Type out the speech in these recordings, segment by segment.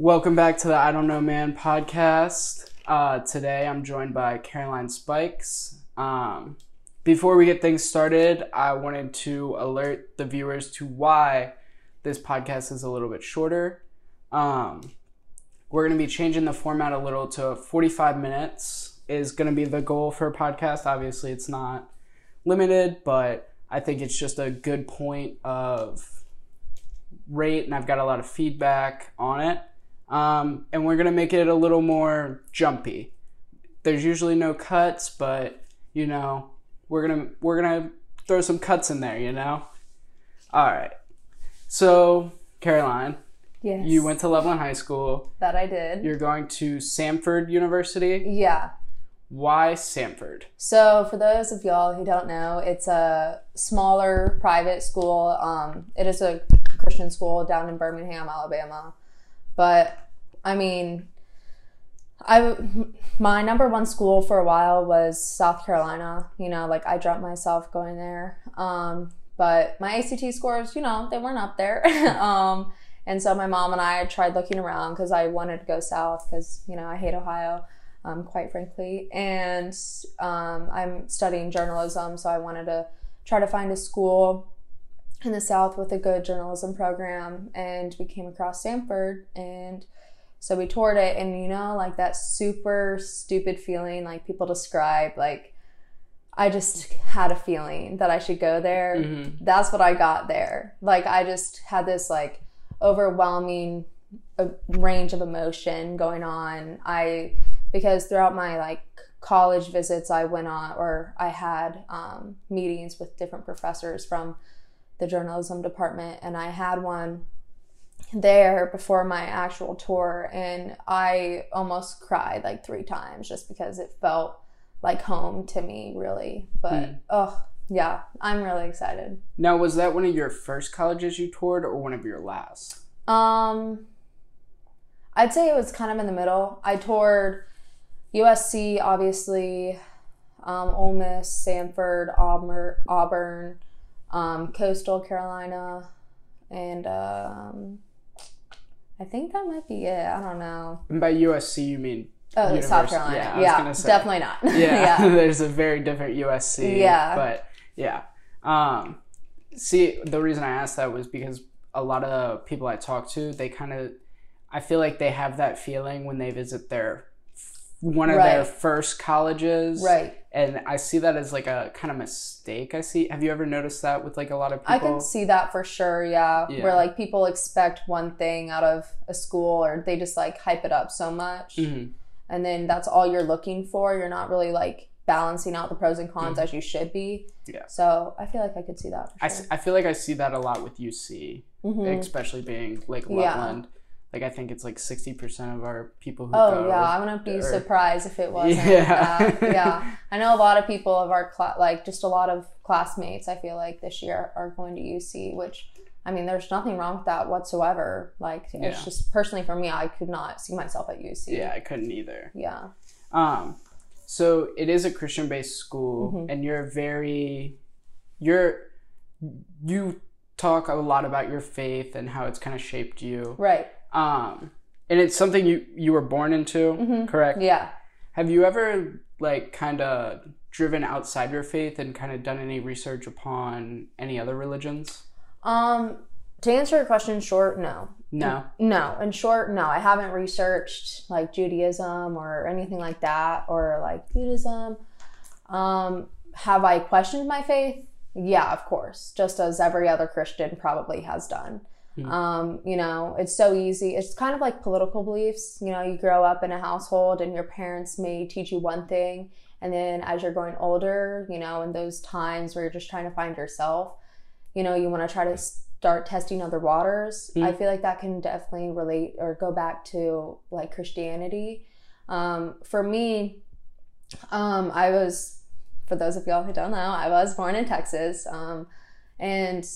Welcome back to the I Don't Know Man podcast. Today I'm joined by Caroline Spikes. Before we get things started, I wanted to alert the viewers to why this podcast is a little bit shorter. We're going to be changing the format a little to 45 minutes is going to be the goal for a podcast. Obviously, it's not limited, but I think it's just a good point of rate, and I've got a lot of feedback on it. And we're going to make it a little more jumpy. There's usually no cuts, but, you know, we're gonna throw some cuts in there, you know? All right. So, Caroline. Yes. You went to Loveland High School. That I did. You're going to Samford University? Yeah. Why Samford? So, for those of y'all who don't know, it's a smaller private school. It is a Christian school down in Birmingham, Alabama. But, I mean, my number one school for a while was South Carolina. You know, like, I dropped myself going there. But my ACT scores, you know, they weren't up there. And so my mom and I tried looking around because I wanted to go south because, you know, I hate Ohio, quite frankly. And I'm studying journalism, so I wanted to try to find a school in the south with a good journalism program. And we came across Samford, and so we toured it, and, you know, like that super stupid feeling like people describe, like, I just had a feeling that I should go there. Mm-hmm. That's what I got there. Like, I just had this, like, overwhelming range of emotion going on. Because throughout my, like, college visits, I had meetings with different professors from the journalism department, and I had one there before my actual tour, and I almost cried like 3 times just because it felt like home to me, really. But oh yeah, I'm really excited. Now, was that one of your first colleges you toured, or one of your last? I'd say it was kind of in the middle. I toured USC, obviously, Ole Miss, Samford, Auburn, Coastal Carolina, and I think that might be it. I don't know. And by USC, you mean South Carolina? Yeah, yeah, definitely not. Yeah, yeah. There's a very different USC. Yeah, but yeah. See, the reason I asked that was because a lot of people I talk to, I feel like they have that feeling when they visit their first colleges. Right. And I see that as, like, a kind of mistake I see. Have you ever noticed that with, like, a lot of people? I can see that for sure, yeah. Where, like, people expect one thing out of a school, or they just, like, hype it up so much. Mm-hmm. And then that's all you're looking for. You're not really, like, balancing out the pros and cons, mm-hmm, as you should be. Yeah. So I feel like I could see that for sure. I feel like I see that a lot with UC, mm-hmm, especially being, like, Loveland. Yeah. Like, I think it's, like, 60% of our people who go. Oh, yeah. I wouldn't be surprised if it wasn't. Yeah. Yeah. I know a lot of people of our a lot of classmates, I feel like, this year are going to UC, which, I mean, there's nothing wrong with that whatsoever. Like, it's just, personally for me, I could not see myself at UC. Yeah, I couldn't either. Yeah. So, it is a Christian-based school, mm-hmm, and you talk a lot about your faith and how it's kind of shaped you. Right. And it's something you were born into, mm-hmm, correct? Yeah. Have you ever, like, kind of driven outside your faith and kind of done any research upon any other religions? To answer your question short, no. No. In short, no. I haven't researched, like, Judaism or anything like that, or, like, Buddhism. Have I questioned my faith? Yeah, of course. Just as every other Christian probably has done. You know, it's so easy. It's kind of like political beliefs. You know, you grow up in a household and your parents may teach you one thing. And then as you're growing older, you know, in those times where you're just trying to find yourself, you know, you want to try to start testing other waters. Mm-hmm. I feel like that can definitely relate or go back to, like, Christianity. For me, for those of y'all who don't know, I was born in Texas. And,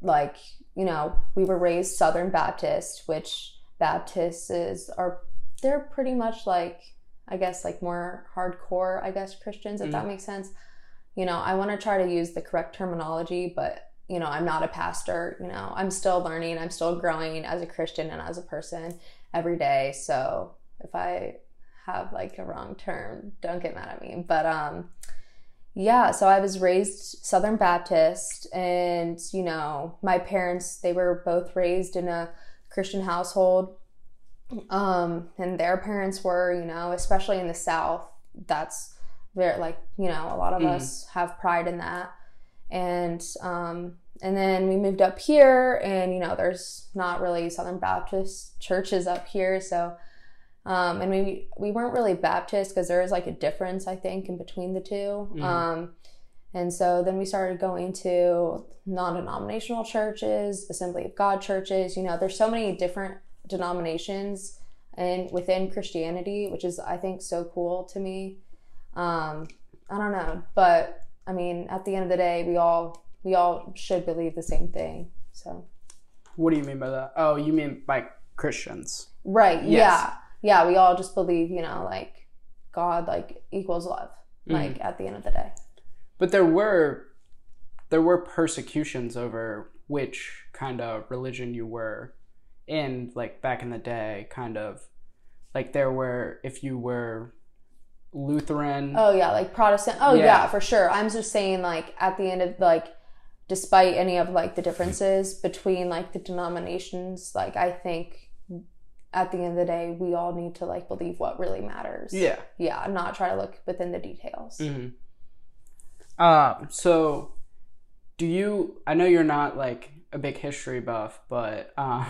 like, you know, we were raised Southern Baptist, which Baptists they're pretty much, like, I guess, like, more hardcore, I guess, Christians, if that makes sense. You know, I want to try to use the correct terminology, but you know, I'm not a pastor, you know, I'm still learning, I'm still growing as a Christian and as a person every day. So if I have like a wrong term, don't get mad at me. But yeah, so I was raised Southern Baptist, and, you know, my parents, they were both raised in a Christian household. And their parents were, you know, especially in the South, that's very, like, you know, a lot of us have pride in that. And then we moved up here, and, you know, there's not really Southern Baptist churches up here. So, and we weren't really Baptist, because there was like a difference, I think, in between the two. And so then we started going to non-denominational churches, Assembly of God churches. You know, there's so many different denominations and within Christianity, which is, I think, so cool to me. I don't know, but I mean, at the end of the day, we all should believe the same thing. So what do you mean by that? Oh, you mean like Christians, right? Yes. Yeah, we all just believe, you know, like God like equals love, like at the end of the day. But there were persecutions over which kind of religion you were in, like back in the day, kind of like there were, if you were Lutheran. Oh yeah, like Protestant. Oh yeah. Yeah, for sure. I'm just saying, like, at the end of, like, despite any of like the differences between like the denominations, like I think at the end of the day we all need to like believe what really matters. Yeah, I'm not trying to look within the details. So do you, I know you're not like a big history buff, but but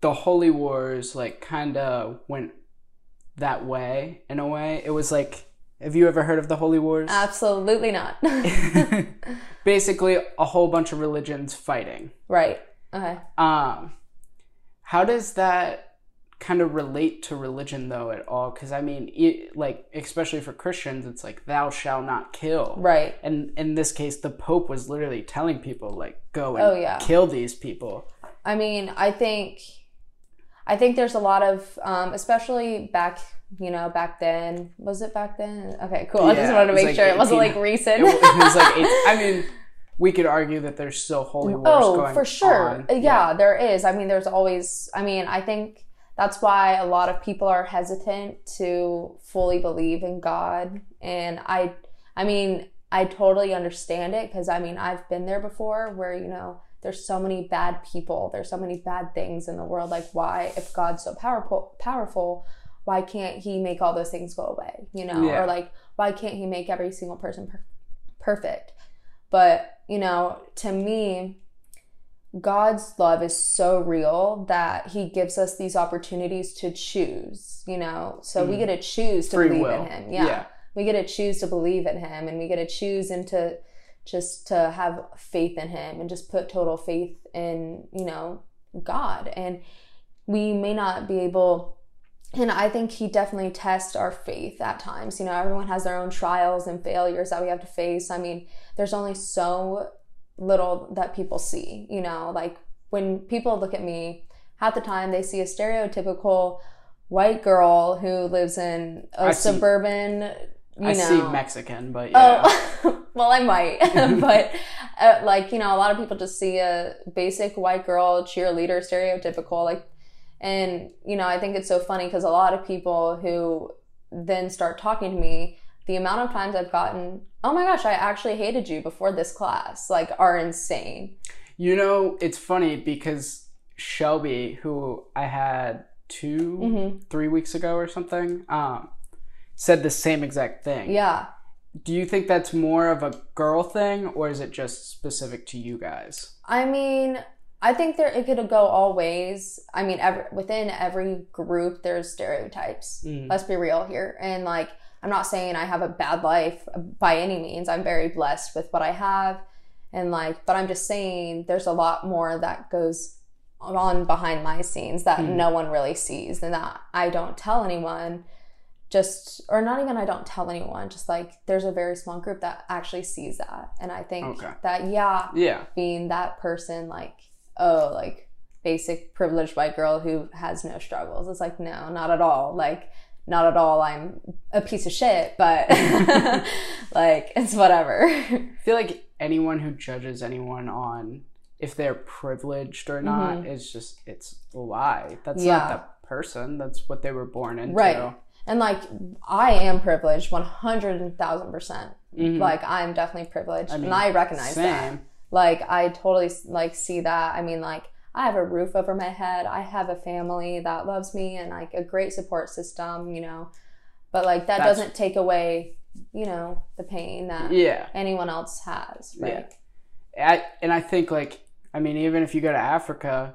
the Holy Wars, like, kind of went that way, in a way. It was like, have you ever heard of the Holy Wars? Absolutely not. Basically, a whole bunch of religions fighting. Right. Okay. How does that kind of relate to religion, though, at all? Because, I mean, like, especially for Christians, it's like, thou shalt not kill. Right. And in this case, the Pope was literally telling people, like, go and kill these people. I mean, I think there's a lot of, especially back then. Was it back then? Okay, cool. Yeah, I just wanted to make like sure it wasn't like recent. It was like, I mean, we could argue that there's still holy wars going on. Oh, for sure. On. Yeah, there is. I mean, there's always, I mean, I think that's why a lot of people are hesitant to fully believe in God. And I mean, I totally understand it, because I mean, I've been there before where, you know, there's so many bad people. There's so many bad things in the world. Like, why, if God's so powerful, why can't he make all those things go away? You know, or like, why can't he make every single person perfect? But, you know, to me, God's love is so real that he gives us these opportunities to choose, you know? So we get to choose to believe in him. Yeah. We get to choose to believe in him, and we get to choose just to have faith in him, and just put total faith in, you know, God. And we may not be able, and I think he definitely tests our faith at times. You know, everyone has their own trials and failures that we have to face. I mean, there's only so little that people see, you know, like when people look at me, half the time they see a stereotypical white girl who lives in a suburban, I see Mexican, but yeah. Oh, well, I might. But, like, you know, a lot of people just see a basic white girl, cheerleader, stereotypical. Like, and, you know, I think it's so funny because a lot of people who then start talking to me, the amount of times I've gotten, oh my gosh, I actually hated you before this class, like, are insane. You know, it's funny because Shelby, who I had 3 weeks ago or something, said the same exact thing. Yeah. Do you think that's more of a girl thing, or is it just specific to you guys? I mean, I think it could go all ways. I mean, within every group, there's stereotypes. Let's be real here. And, like, I'm not saying I have a bad life by any means. I'm very blessed with what I have. And, like, but I'm just saying there's a lot more that goes on behind my scenes that no one really sees, and that I don't tell anyone. Just like there's a very small group that actually sees that. And I think that, being that person, like, oh, like basic privileged white girl who has no struggles. It's like, no, not at all. Like, not at all I'm a piece of shit, but like, it's whatever. I feel like anyone who judges anyone on if they're privileged or not, mm-hmm. is just, it's a lie. That's not that person. That's what they were born into. Right. And like, I am privileged 100,000%. Mm-hmm. Like, I'm definitely privileged. I mean, and I recognize that. Like, I totally like see that. I mean, like, I have a roof over my head. I have a family that loves me and like a great support system, you know, but like that doesn't take away, you know, the pain that anyone else has. Right? Yeah. And I think like, I mean, even if you go to Africa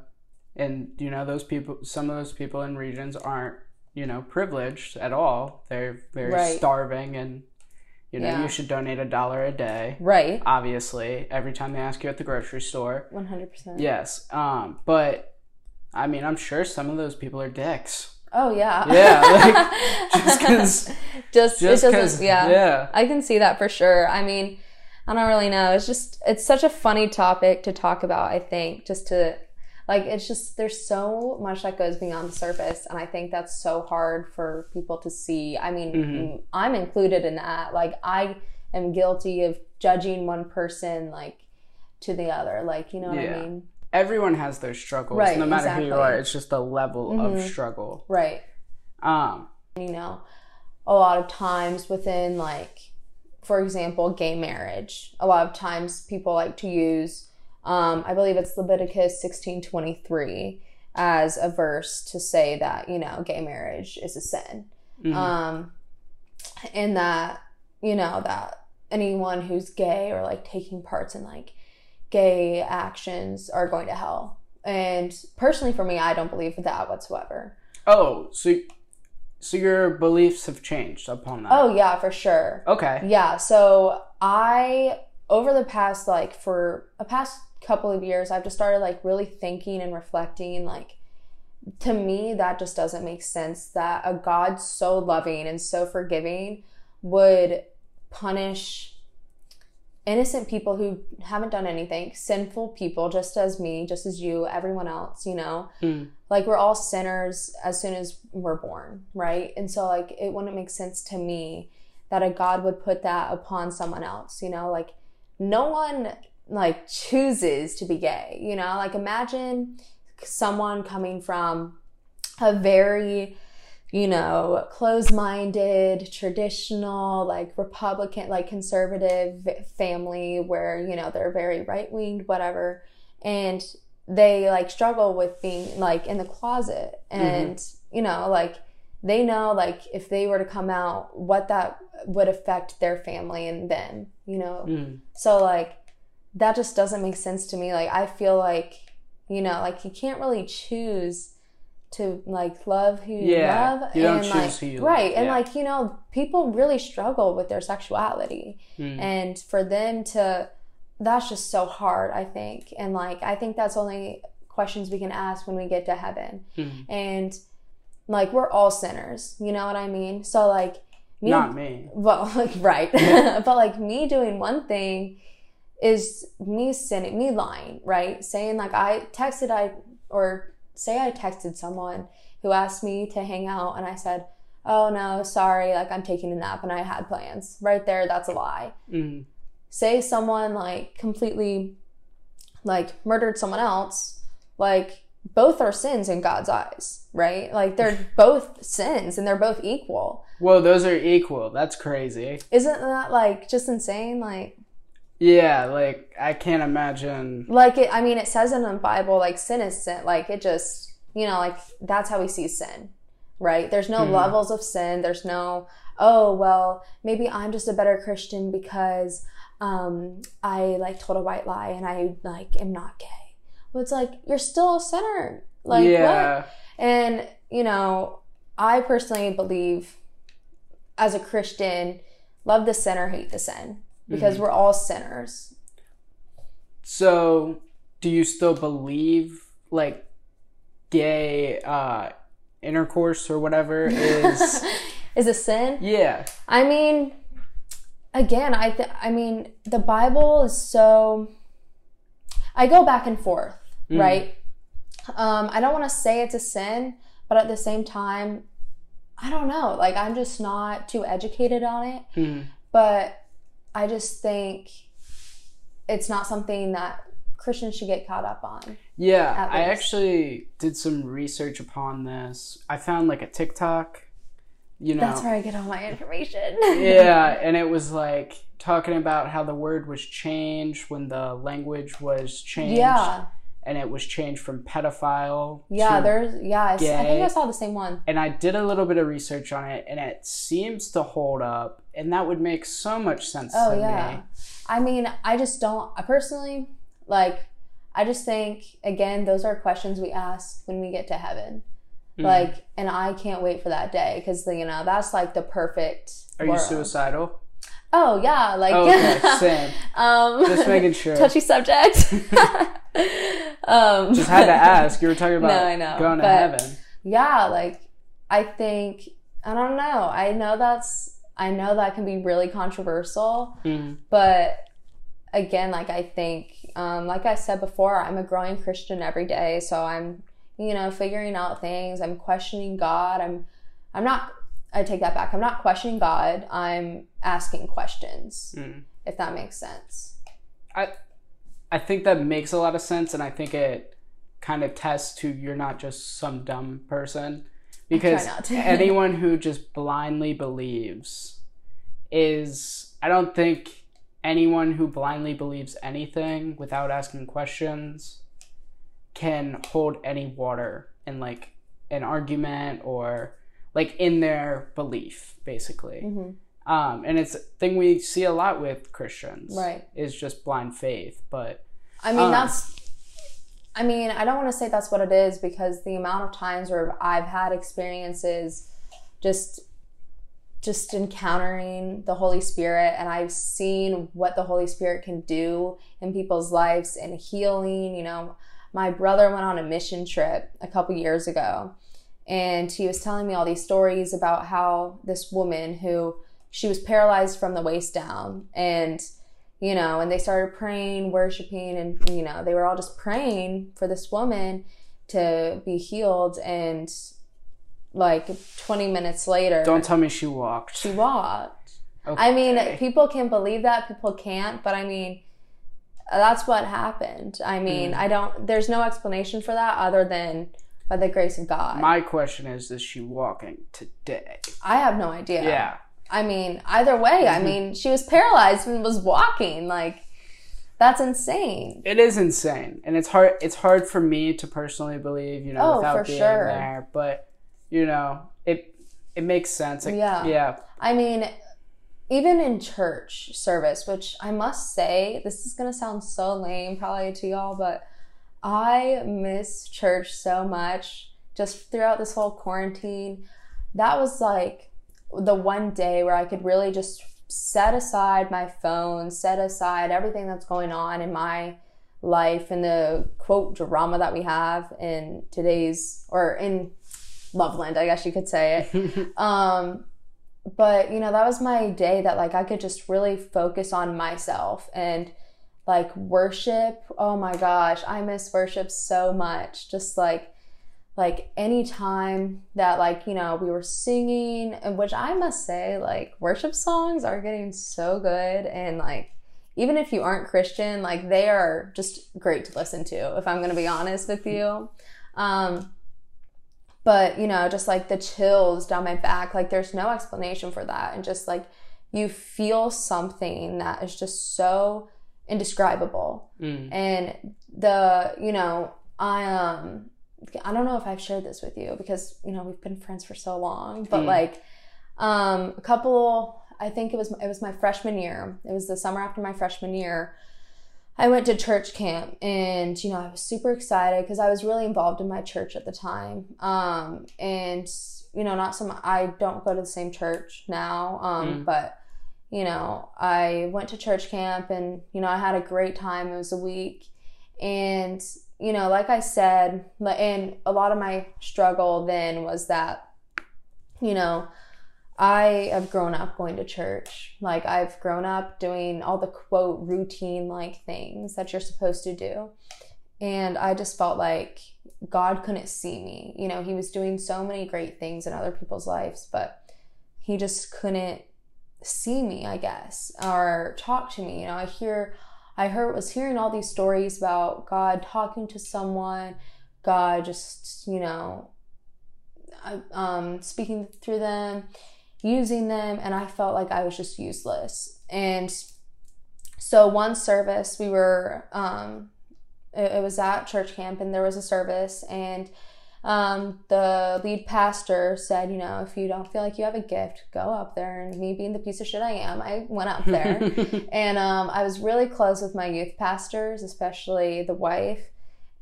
and, you know, those people, some of those people in regions aren't, you know, privileged at all. They're very starving and, you know, you should donate $1 a day. Right. Obviously, every time they ask you at the grocery store. 100%. Yes. But, I mean, I'm sure some of those people are dicks. Oh, yeah. Yeah. Like, just because. Just because. Yeah. Yeah. I can see that for sure. I mean, I don't really know. It's just, it's such a funny topic to talk about, I think, just to, like, it's just, there's so much that goes beyond the surface. And I think that's so hard for people to see. I mean, mm-hmm. I'm included in that. Like, I am guilty of judging one person, like, to the other. Like, you know what I mean? Everyone has their struggles. Right, no matter who you are, it's just the level mm-hmm. of struggle. Right. You know, a lot of times within, like, for example, gay marriage, a lot of times people like to use, I believe it's Leviticus 16:23 as a verse to say that, you know, gay marriage is a sin. Mm-hmm. And that, you know, that anyone who's gay or like taking parts in like gay actions are going to hell. And personally for me, I don't believe that whatsoever. Oh, so your beliefs have changed upon that? Oh yeah, for sure. Okay. Yeah. So I, over the past, like for a past couple of years, I've just started like really thinking and reflecting. Like, to me, that just doesn't make sense that a God so loving and so forgiving would punish innocent people who haven't done anything, sinful people, just as me, just as you, everyone else, you know? Mm. Like, we're all sinners as soon as we're born, right? And so like, it wouldn't make sense to me that a God would put that upon someone else, you know? Like, no one like chooses to be gay, you know? Like, imagine someone coming from a very, you know, closed-minded, traditional, like Republican, like conservative family where, you know, they're very right-winged, whatever, and they like struggle with being like in the closet and mm-hmm. you know, like they know like if they were to come out what that would affect their family and them, you know? Mm. So like that just doesn't make sense to me. Like, I feel like, you know, like you can't really choose to like love who you love. You don't choose like, who you love. Right. And like, you know, people really struggle with their sexuality. Mm. And for them to, that's just so hard, I think. And like, I think that's only questions we can ask when we get to heaven. Mm. And like, we're all sinners, you know what I mean? So like, me, not me. Well, like, right. Yeah. But like, me doing one thing is me sinning, me lying, right? Saying like I texted someone who asked me to hang out and I said, oh no, sorry, like I'm taking a nap and I had plans. Right there, that's a lie. Mm. Say someone like completely like murdered someone else, like both are sins in God's eyes, right? Like, they're both sins and they're both equal. Whoa, those are equal. That's crazy. Isn't that like just insane? Like, yeah, like I can't imagine. Like, it, I mean, it says in the Bible, like sin is sin. Like, it just, you know, like that's how we see sin, right? There's no levels of sin. There's no, oh, well, maybe I'm just a better Christian because I like told a white lie and I like am not gay. Well, it's like, you're still a sinner. Like, what? And, you know, I personally believe as a Christian, love the sinner, hate the sin, because we're all sinners. So do you still believe like gay intercourse or whatever is is a sin? Yeah. I mean, again, I mean, the Bible is so, I go back and forth, right? I don't want to say it's a sin, but at the same time, I don't know. Like, I'm just not too educated on it. Mm. But I just think it's not something that Christians should get caught up on. Yeah, I actually did some research upon this. I found, like, a TikTok, you know. That's where I get all my information. Yeah, and it was, like, talking about how the word was changed when the language was changed. Yeah. And it was changed from pedophile to gay. I think I saw the same one. And I did a little bit of research on it, and it seems to hold up. And that would make so much sense to me. I mean, I just think, again, those are questions we ask when we get to heaven. Mm. Like, and I can't wait for that day, because, you know, that's like the perfect world. Are you suicidal? Oh, yeah. Like, okay, same. Just making sure. Touchy subject. Just had to ask. You were talking about going to heaven. Yeah, like, I don't know. I know that can be really controversial, but again, like, I think, like I said before, I'm a growing Christian every day, so I'm, you know, figuring out things. I'm questioning God. I take that back. I'm not questioning God. I'm asking questions, if that makes sense. I think that makes a lot of sense, and I think it kind of tests to you're not just some dumb person. Because anyone who just blindly believes I don't think anyone who blindly believes anything without asking questions can hold any water in, like, an argument or, like, in their belief, basically. Mm-hmm. And it's a thing we see a lot with Christians, right? Is just blind faith. But I mean, I don't want to say that's what it is, because the amount of times where I've had experiences just encountering the Holy Spirit, and I've seen what the Holy Spirit can do in people's lives and healing. You know, my brother went on a mission trip a couple years ago, and he was telling me all these stories about how this woman she was paralyzed from the waist down, and, you know, and they started praying, worshiping, and, you know, they were all just praying for this woman to be healed. And, like, 20 minutes later... Don't tell me she walked. She walked. Okay. I mean, people can believe that, people can't, but I mean, that's what happened. I mean, there's no explanation for that other than by the grace of God. My question is she walking today? I have no idea. Yeah. I mean, either way, I mean, she was paralyzed and was walking. Like, that's insane. It is insane. And it's hard for me to personally believe, you know, without being there. But, you know, it makes sense. Like, yeah. I mean, even in church service, which I must say, this is going to sound so lame probably to y'all, but I miss church so much just throughout this whole quarantine. That was, like, the one day where I could really just set aside my phone, set aside everything that's going on in my life and the, quote, drama that we have in today's, or in Loveland, I guess you could say it. But, you know, that was my day that, like, I could just really focus on myself and, like, worship. Oh my gosh, I miss worship so much. Just, like, any time that, like, you know, we were singing, which I must say, like, worship songs are getting so good. And, like, even if you aren't Christian, like, they are just great to listen to, if I'm going to be honest with you. But, you know, just, like, the chills down my back, like, there's no explanation for that. And just, like, you feel something that is just so indescribable. And I don't know if I've shared this with you because, you know, we've been friends for so long, but like, a couple, I think it was my freshman year. It was the summer after my freshman year. I went to church camp, and, you know, I was super excited because I was really involved in my church at the time. And, you know, I don't go to the same church now. But, you know, I went to church camp, and, you know, I had a great time. It was a week, and, you know, like I said, and a lot of my struggle then was that, you know, I have grown up going to church. Like, I've grown up doing all the, quote, routine, like, things that you're supposed to do. And I just felt like God couldn't see me. You know, he was doing so many great things in other people's lives, but he just couldn't see me, I guess, or talk to me. You know, I was hearing all these stories about God talking to someone, God just, you know, speaking through them, using them, and I felt like I was just useless. And so one service we were, it was at church camp, and there was a service, and the lead pastor said, you know, if you don't feel like you have a gift, go up there. And me being the piece of shit I am, I went up there. And I was really close with my youth pastors, especially the wife.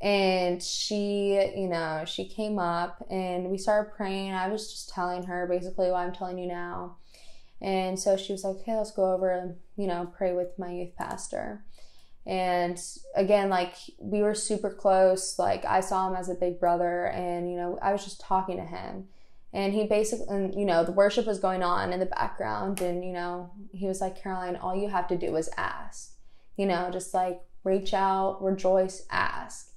And she, you know, she came up and we started praying. I was just telling her basically what I'm telling you now. And so she was like, okay, let's go over and, you know, pray with my youth pastor. And again, like, we were super close. Like, I saw him as a big brother, and, you know, I was just talking to him, and he basically, and, you know, the worship was going on in the background, and, you know, he was like, Caroline, all you have to do is ask, you know, just like reach out, rejoice, ask.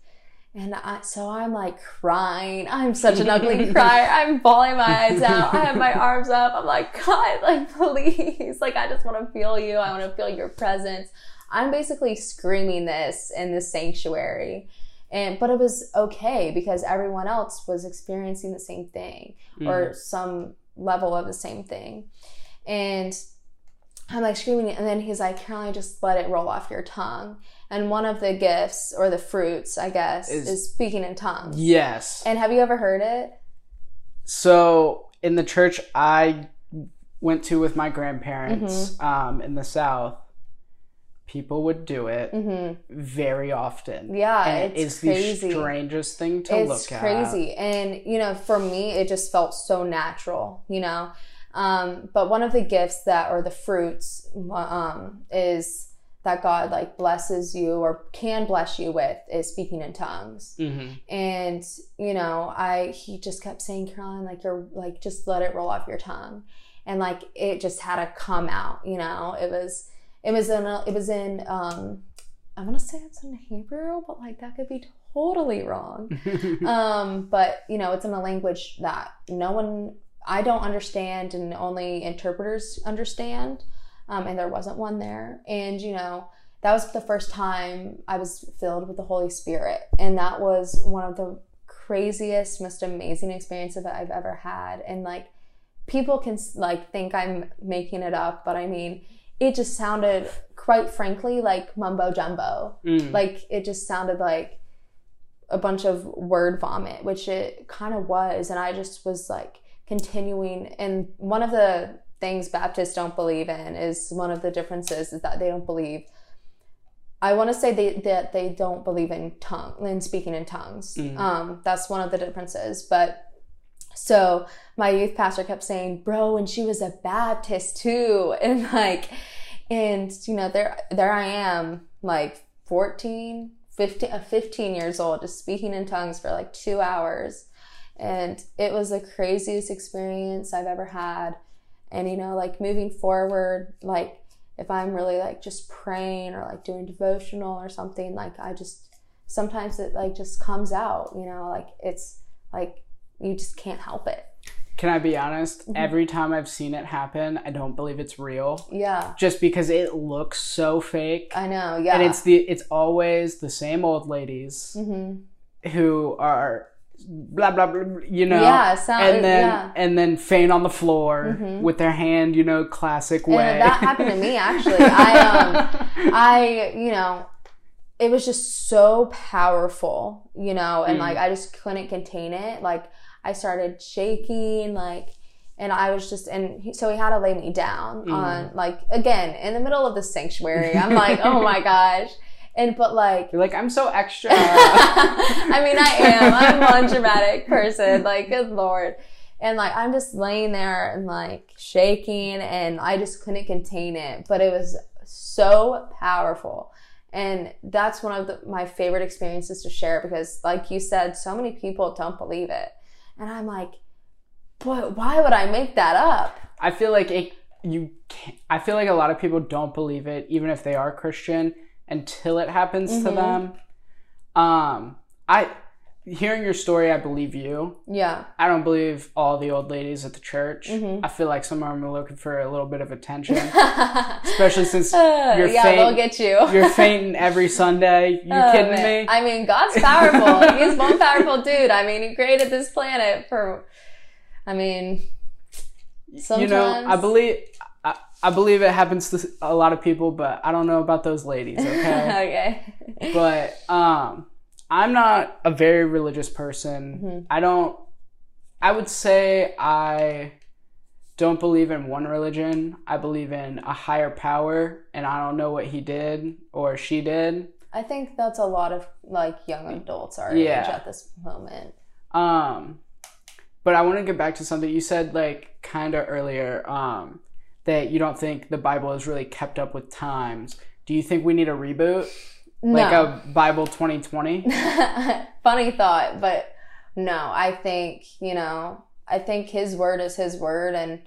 And so I'm like crying. I'm such an ugly crier. I'm bawling my eyes out. I have my arms up. I'm like, God, like, please, like, I just want to feel you. I want to feel your presence. I'm basically screaming this in the sanctuary. But it was okay because everyone else was experiencing the same thing or some level of the same thing. And I'm like screaming, and then he's like, Caroline, just let it roll off your tongue. And one of the gifts or the fruits, I guess, is speaking in tongues. Yes. And have you ever heard it? So in the church I went to with my grandparents in the South, people would do it very often. Yeah, and it's crazy. The strangest thing to look at. It's crazy. And, you know, for me, it just felt so natural, you know. But one of the gifts that, or the fruits, is that God, like, blesses you or can bless you with is speaking in tongues. And, you know, he just kept saying, Caroline, like, you're, like, just let it roll off your tongue. And, like, it just had to come out, you know. It was in I want to say it's in Hebrew, but, like, that could be totally wrong. But, you know, it's in a language that I don't understand, and only interpreters understand. And there wasn't one there. And, you know, that was the first time I was filled with the Holy Spirit. And that was one of the craziest, most amazing experiences that I've ever had. And, like, people can, like, think I'm making it up, but I mean, it just sounded, quite frankly, like mumbo jumbo. Like, it just sounded like a bunch of word vomit, which it kind of was. And I just was, like, continuing. And one of the things Baptists don't believe in is, one of the differences is that they don't believe, I want to say that they don't believe in speaking in tongues. That's one of the differences. But so my youth pastor kept saying, bro, and she was a Baptist too. And, like, and, you know, there I am, like, 15 years old, just speaking in tongues for, like, 2 hours. And it was the craziest experience I've ever had. And, you know, like, moving forward, like, if I'm really, like, just praying or, like, doing devotional or something, like, I just, sometimes it, like, just comes out, you know, like, it's, like, you just can't help it. Can I be honest? Every time I've seen it happen, I don't believe it's real. Yeah. Just because it looks so fake. I know, yeah. And it's always the same old ladies who are blah, blah, blah, you know. Yeah, and then faint on the floor with their hand, you know, classic way. And that happened to me, actually. I, you know, it was just so powerful, you know, and like, I just couldn't contain it. Like, I started shaking, like, and I was just, so he had to lay me down on, like, again, in the middle of the sanctuary. I'm like, oh my gosh. But like... You're like, I'm so extra. I mean, I am. I'm one dramatic person. Like, good Lord. And, like, I'm just laying there and, like, shaking, and I just couldn't contain it. But it was so powerful. And that's one of my favorite experiences to share because, like you said, so many people don't believe it. And I'm like, but why would I make that up? I feel like I feel like a lot of people don't believe it, even if they are Christian, until it happens to them. hearing your story, I believe you. Yeah. I don't believe all the old ladies at the church. Mm-hmm. I feel like some of them are looking for a little bit of attention. Especially since you're faint. Yeah, they'll get you. You're fainting every Sunday. You kidding me? I mean, God's powerful. He's one powerful dude. I mean, he created this planet for... I mean, sometimes... You know, I believe it happens to a lot of people, but I don't know about those ladies, okay? Okay. But I'm not a very religious person. Mm-hmm. I would say I don't believe in one religion. I believe in a higher power, and I don't know what he did or she did. I think that's a lot of, like, young adults our age at this moment. But I want to get back to something you said, like, kind of earlier, that you don't think the Bible is really kept up with times. Do you think we need a reboot? No. Like a Bible 2020? Funny thought, but no. I think his word is his word. And,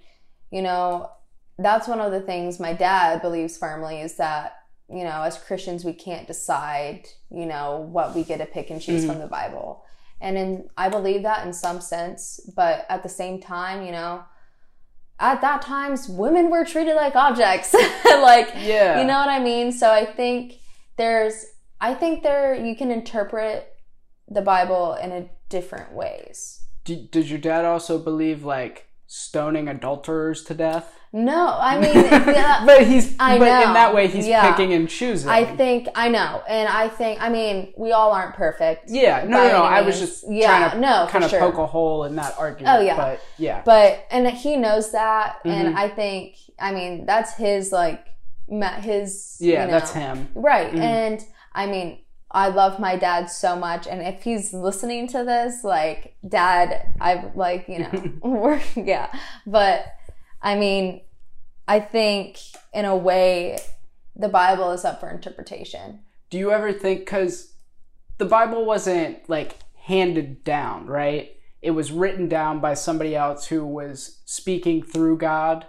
you know, that's one of the things my dad believes firmly is that, you know, as Christians, we can't decide, you know, what we get to pick and choose mm-hmm. from the Bible. And I believe that in some sense, but at the same time, you know, at that time, women were treated like objects. You know what I mean? So I think you can interpret the Bible in a different ways. Did your dad also believe, like, stoning adulterers to death? No, I mean, yeah, in that way, he's picking and choosing. I think we all aren't perfect. Yeah, no. I was just trying to poke a hole in that argument. Oh yeah, but he knows that, mm-hmm. and I think that's his that's him, right? Mm-hmm. And I mean, I love my dad so much, and if he's listening to this, like, Dad, I've but. I mean, I think, in a way, the Bible is up for interpretation. Do you ever think, because the Bible wasn't, like, handed down, right? It was written down by somebody else who was speaking through God?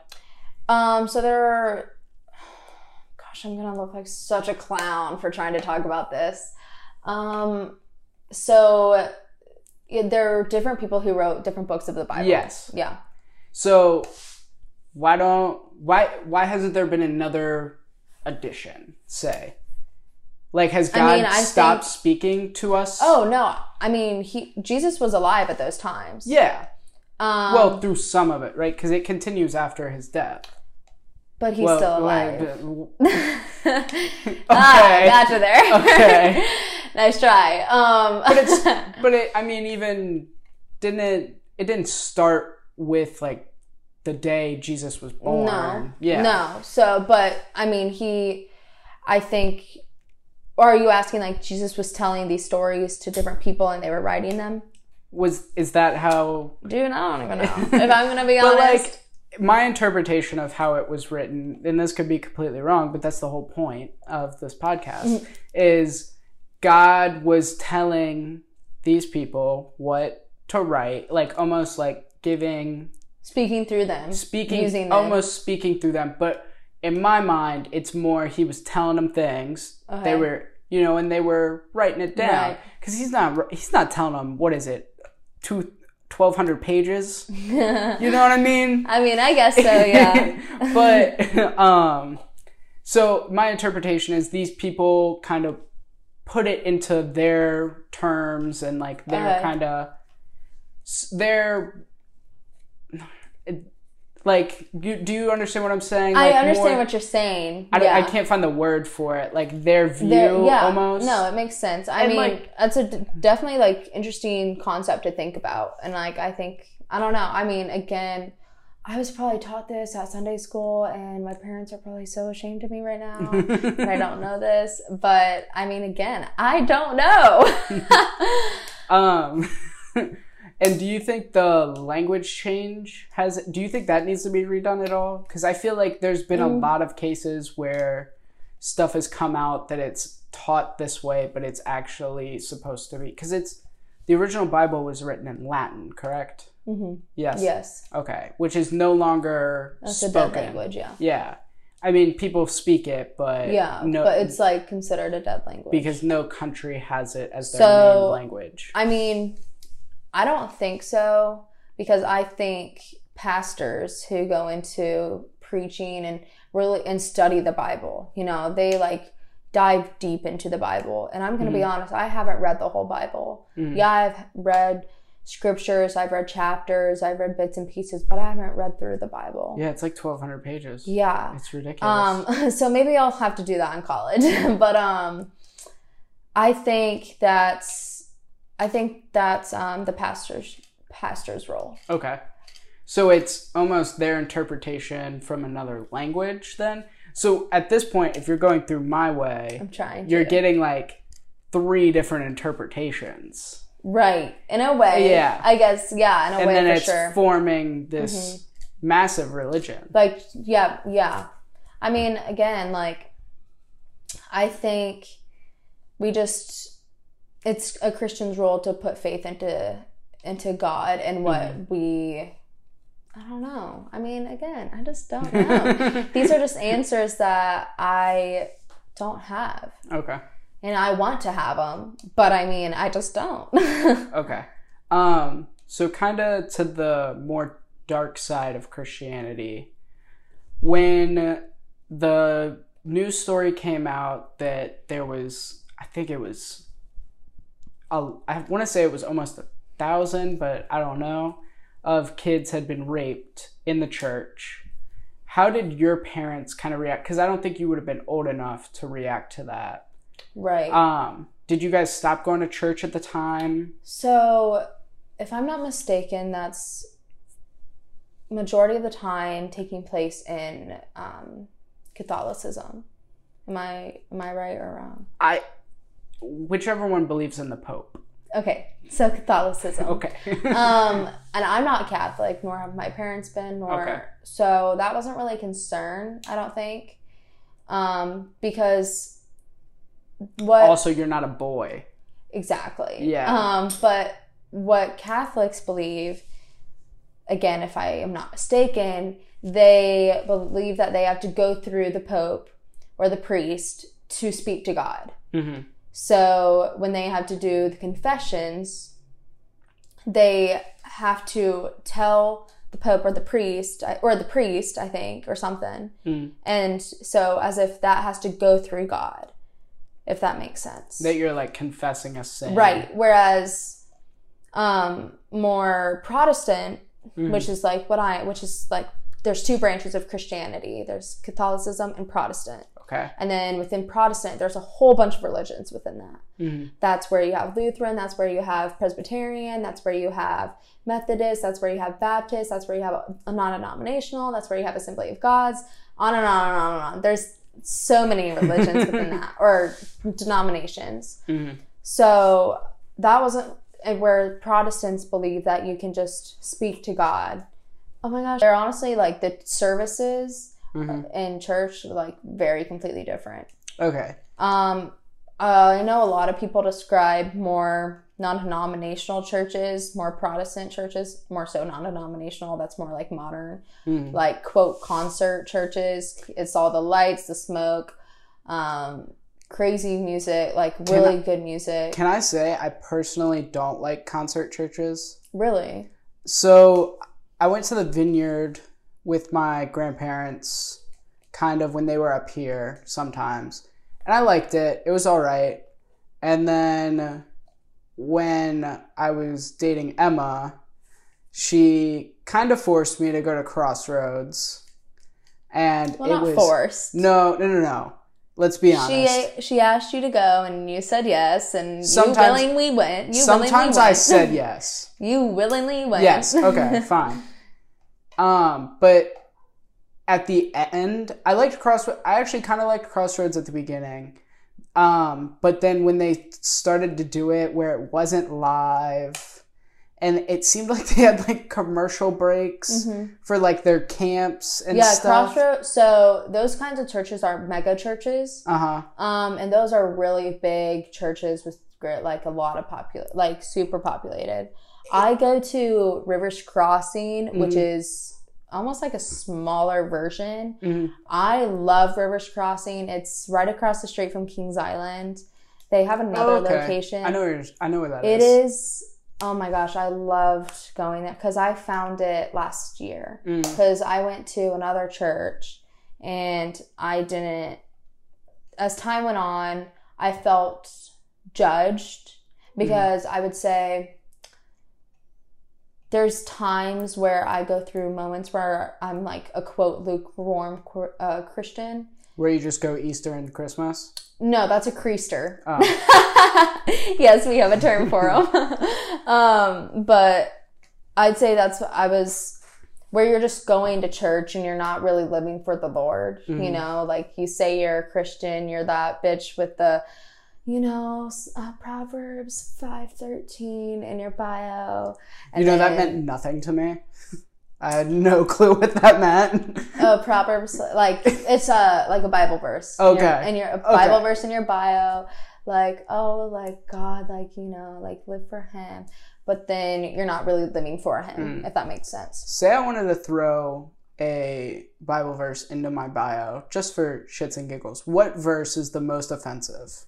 So there are... Gosh, I'm going to look like such a clown for trying to talk about this. So there are different people who wrote different books of the Bible. Yes. Yeah. So... Why hasn't there been another edition, say? Like, has God stopped speaking to us? Oh, no. I mean, Jesus was alive at those times. Yeah. Well, through some of it, right? Because it continues after his death. But he's still alive. Okay. Gotcha there. Okay. Nice try. It didn't start with, like, the day Jesus was born. No. Yeah. No. So, but, I mean, or are you asking, like, Jesus was telling these stories to different people and they were writing them? Is that how... Dude, I don't even know. If I'm going to be honest. But, like, my interpretation of how it was written, and this could be completely wrong, but that's the whole point of this podcast, is God was telling these people what to write, like, almost like giving... Speaking through them. Using them. Almost speaking through them. But in my mind, it's more he was telling them things. Okay. They were, you know, and they were writing it down. Because he's not telling them, 1,200 pages? You know what I mean? I mean, I guess so, yeah. But, so my interpretation is these people kind of put it into their terms and, like, they're kind of... do you understand what I'm saying? Like, I understand what you're saying. I can't find the word for it. Like, their view, almost. No, it makes sense. That's a definitely, like, interesting concept to think about. And, like, I think, I don't know. I mean, again, I was probably taught this at Sunday school, and my parents are probably so ashamed of me right now, and I don't know this. But, I mean, again, I don't know. And do you think the language change do you think that needs to be redone at all? Because I feel like there's been a lot of cases where stuff has come out that it's taught this way, but it's actually supposed to be, because the original Bible was written in Latin, correct? Mm-hmm. Yes. Okay. Which is no longer spoken. That's a dead language, yeah. Yeah. I mean, people speak it, but but it's like considered a dead language because no country has it as their main language. I mean, I don't think so, because I think pastors who go into preaching and really and study the Bible, you know, they like dive deep into the Bible. And I'm going to be honest, I haven't read the whole Bible. Yeah, I've read scriptures, I've read chapters, I've read bits and pieces, but I haven't read through the Bible. Yeah, it's like 1,200 pages. Yeah. It's ridiculous. So maybe I'll have to do that in college. But I think that's the pastor's role. Okay. So it's almost their interpretation from another language then? So at this point, if you're going through my way, you're getting like 3 different interpretations. Right. In a way. Yeah. I guess, yeah, in a way, for sure. And then it's forming this massive religion. Like, yeah, yeah. I mean, again, like, I think it's a Christian's role to put faith into God and what we... I don't know. I mean, again, I just don't know. These are just answers that I don't have. Okay. And I want to have them, but I mean, I just don't. Okay. So kind of to the more dark side of Christianity, when the news story came out that there was, I think it was, I want to say it was almost 1,000, but I don't know, of kids had been raped in the church. How did your parents kind of react? Because I don't think you would have been old enough to react to that. Right. Did you guys stop going to church at the time? So, if I'm not mistaken, that's majority of the time taking place in Catholicism. Am I right or wrong? Whichever one believes in the Pope. Okay, so Catholicism. Okay. And I'm not Catholic, nor have my parents been, nor... Okay. So that wasn't really a concern, I don't think, because what... Also, you're not a boy. Exactly. Yeah. But what Catholics believe, again, if I am not mistaken, they believe that they have to go through the Pope or the priest to speak to God. Mm-hmm. So when they have to do the confessions, they have to tell the Pope or the priest, I think, or something. Mm. And so as if that has to go through God, if that makes sense. That you're like confessing a sin. Right. Whereas more Protestant, which is like there's 2 branches of Christianity. There's Catholicism and Protestant. Okay. And then within Protestant, there's a whole bunch of religions within that. Mm-hmm. That's where you have Lutheran. That's where you have Presbyterian. That's where you have Methodist. That's where you have Baptist. That's where you have a non-denominational. That's where you have Assembly of Gods. On and on and on and on. There's so many religions within that, or denominations. Mm-hmm. So that wasn't where Protestants believe that you can just speak to God. Oh my gosh. They're honestly like the services... Mm-hmm. in church, like, very completely different. Okay. I know a lot of people describe more non-denominational churches, more Protestant churches, more so non-denominational. That's more like modern, like, quote, concert churches. It's all the lights, the smoke, crazy music, like really good music. Can I say I personally don't like concert churches? Really? So I went to the Vineyard with my grandparents, kind of when they were up here sometimes. And I liked it. It was all right. And then when I was dating Emma, she kind of forced me to go to Crossroads. And well, not forced. No. Let's be honest. She asked you to go, and you said yes, and sometimes, you willingly went. I said yes. You willingly went. Yes, okay, fine. But at the end, I liked Crossroads. I actually kind of liked Crossroads at the beginning. But then when they started to do it where it wasn't live and it seemed like they had like commercial breaks for like their camps and stuff. Yeah, Crossroads. So those kinds of churches are mega churches. Uh-huh. And those are really big churches with like a lot of super populated. I go to Rivers Crossing, which is almost like a smaller version. Mm-hmm. I love Rivers Crossing. It's right across the street from Kings Island. They have another location. I know where that is. It is. Oh my gosh, I loved going there because I found it last year because I went to another church and I didn't. As time went on, I felt judged because I would say there's times where I go through moments where I'm like a quote lukewarm Christian. Where you just go Easter and Christmas? No, that's a creaster. Oh. Yes, we have a term for them. But I'd say where you're just going to church and you're not really living for the Lord. Mm-hmm. You know, like you say you're a Christian, you're that bitch with the, you know, Proverbs 5:13 in your bio. And that meant nothing to me. I had no clue what that meant. Oh, Proverbs, like it's like a Bible verse. Okay. Verse in your bio, like, oh, like God, like, you know, like live for Him, but then you're not really living for Him, if that makes sense. Say I wanted to throw a Bible verse into my bio just for shits and giggles. What verse is the most offensive?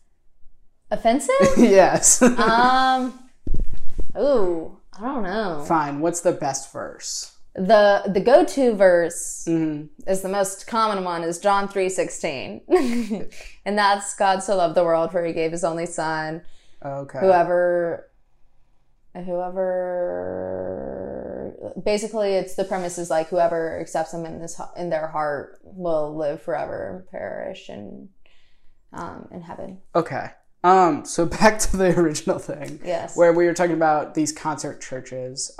Offensive? Yes. Ooh, I don't know. Fine. What's the best verse? The go-to verse is the most common one is John 3:16. And that's God so loved the world for He gave His only Son. Okay. Whoever basically it's the premise is like whoever accepts Him in their heart will live forever and perish in heaven. Okay. So back to the original thing. Yes. Where we were talking about these concert churches.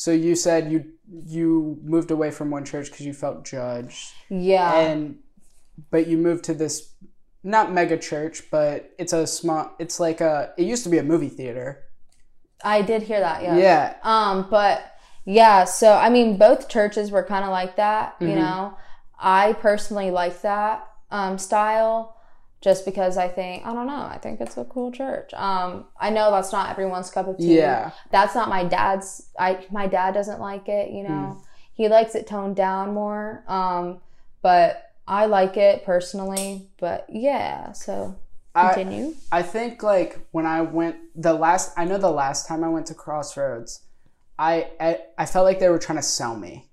So you said you moved away from one church because you felt judged. Yeah. But you moved to this, not mega church, but it used to be a movie theater. I did hear that, yeah. Yeah. But yeah, so I mean, both churches were kind of like that, you know. I personally like that style just because I think it's a cool church. I know that's not everyone's cup of tea. Yeah. That's not my dad's. My dad doesn't like it, you know. He likes it toned down more. But I like it personally. But yeah, so continue. I think like when I went the last time I went to Crossroads, I felt like they were trying to sell me.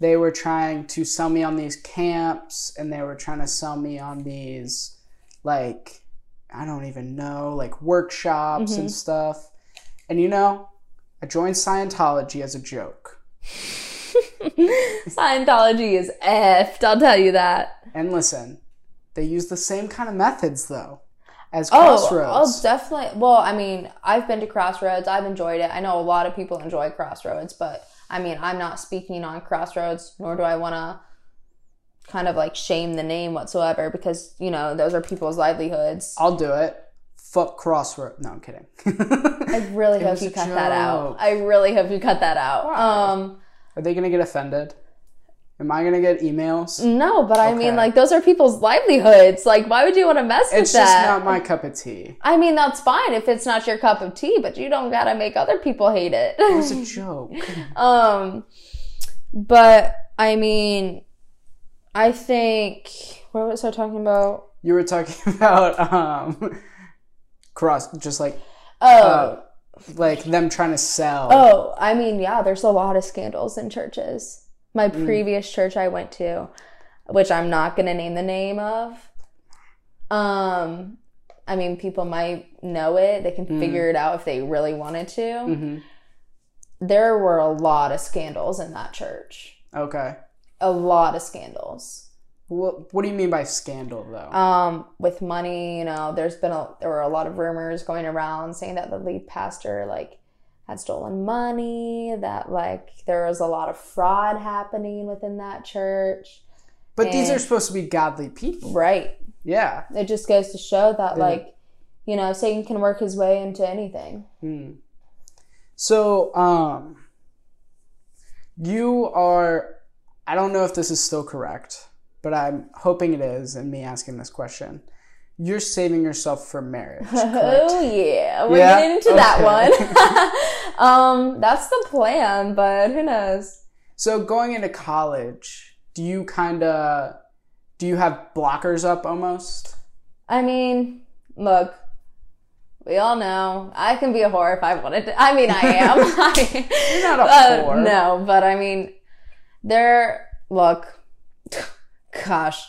They were trying to sell me on these camps, and they were trying to sell me on these, like, I don't even know, like workshops and stuff. And, you know, I joined Scientology as a joke. Scientology is effed, I'll tell you that. And listen, they use the same kind of methods, though, as Crossroads. Oh, definitely. Well, I mean, I've been to Crossroads. I've enjoyed it. I know a lot of people enjoy Crossroads, but I mean, I'm not speaking on Crossroads, nor do I want to kind of like shame the name whatsoever because, you know, those are people's livelihoods. I'll do it. Fuck Crossroads. No, I'm kidding. I really hope you cut that out. Wow. Are they going to get offended? Am I going to get emails? No, but I mean, like, those are people's livelihoods. Like, why would you want to mess with that? It's just not my cup of tea. I mean, that's fine if it's not your cup of tea, but you don't got to make other people hate it. It was a joke. But, I mean, I think, what was I talking about? You were talking about like them trying to sell. Oh, I mean, yeah, there's a lot of scandals in churches. My previous church I went to, which I'm not going to name the name of. I mean, people might know it. They can figure it out if they really wanted to. There were a lot of scandals in that church. Okay. A lot of scandals. What do you mean by scandal, though? With money, you know, there were a lot of rumors going around saying that the lead pastor, like, had stolen money, that like there was a lot of fraud happening within that church. But these are supposed to be godly people. Right. Yeah. It just goes to show that like, you know, Satan can work his way into anything. So you are, I don't know if this is still correct, but I'm hoping it is in me asking this question. You're saving yourself for marriage, correct? Oh, yeah. We're getting into that one. That's the plan, but who knows? So going into college, do you have blockers up almost? I mean, look, we all know I can be a whore if I wanted to. I mean, I am. You're not a whore. No, but I mean, look, gosh,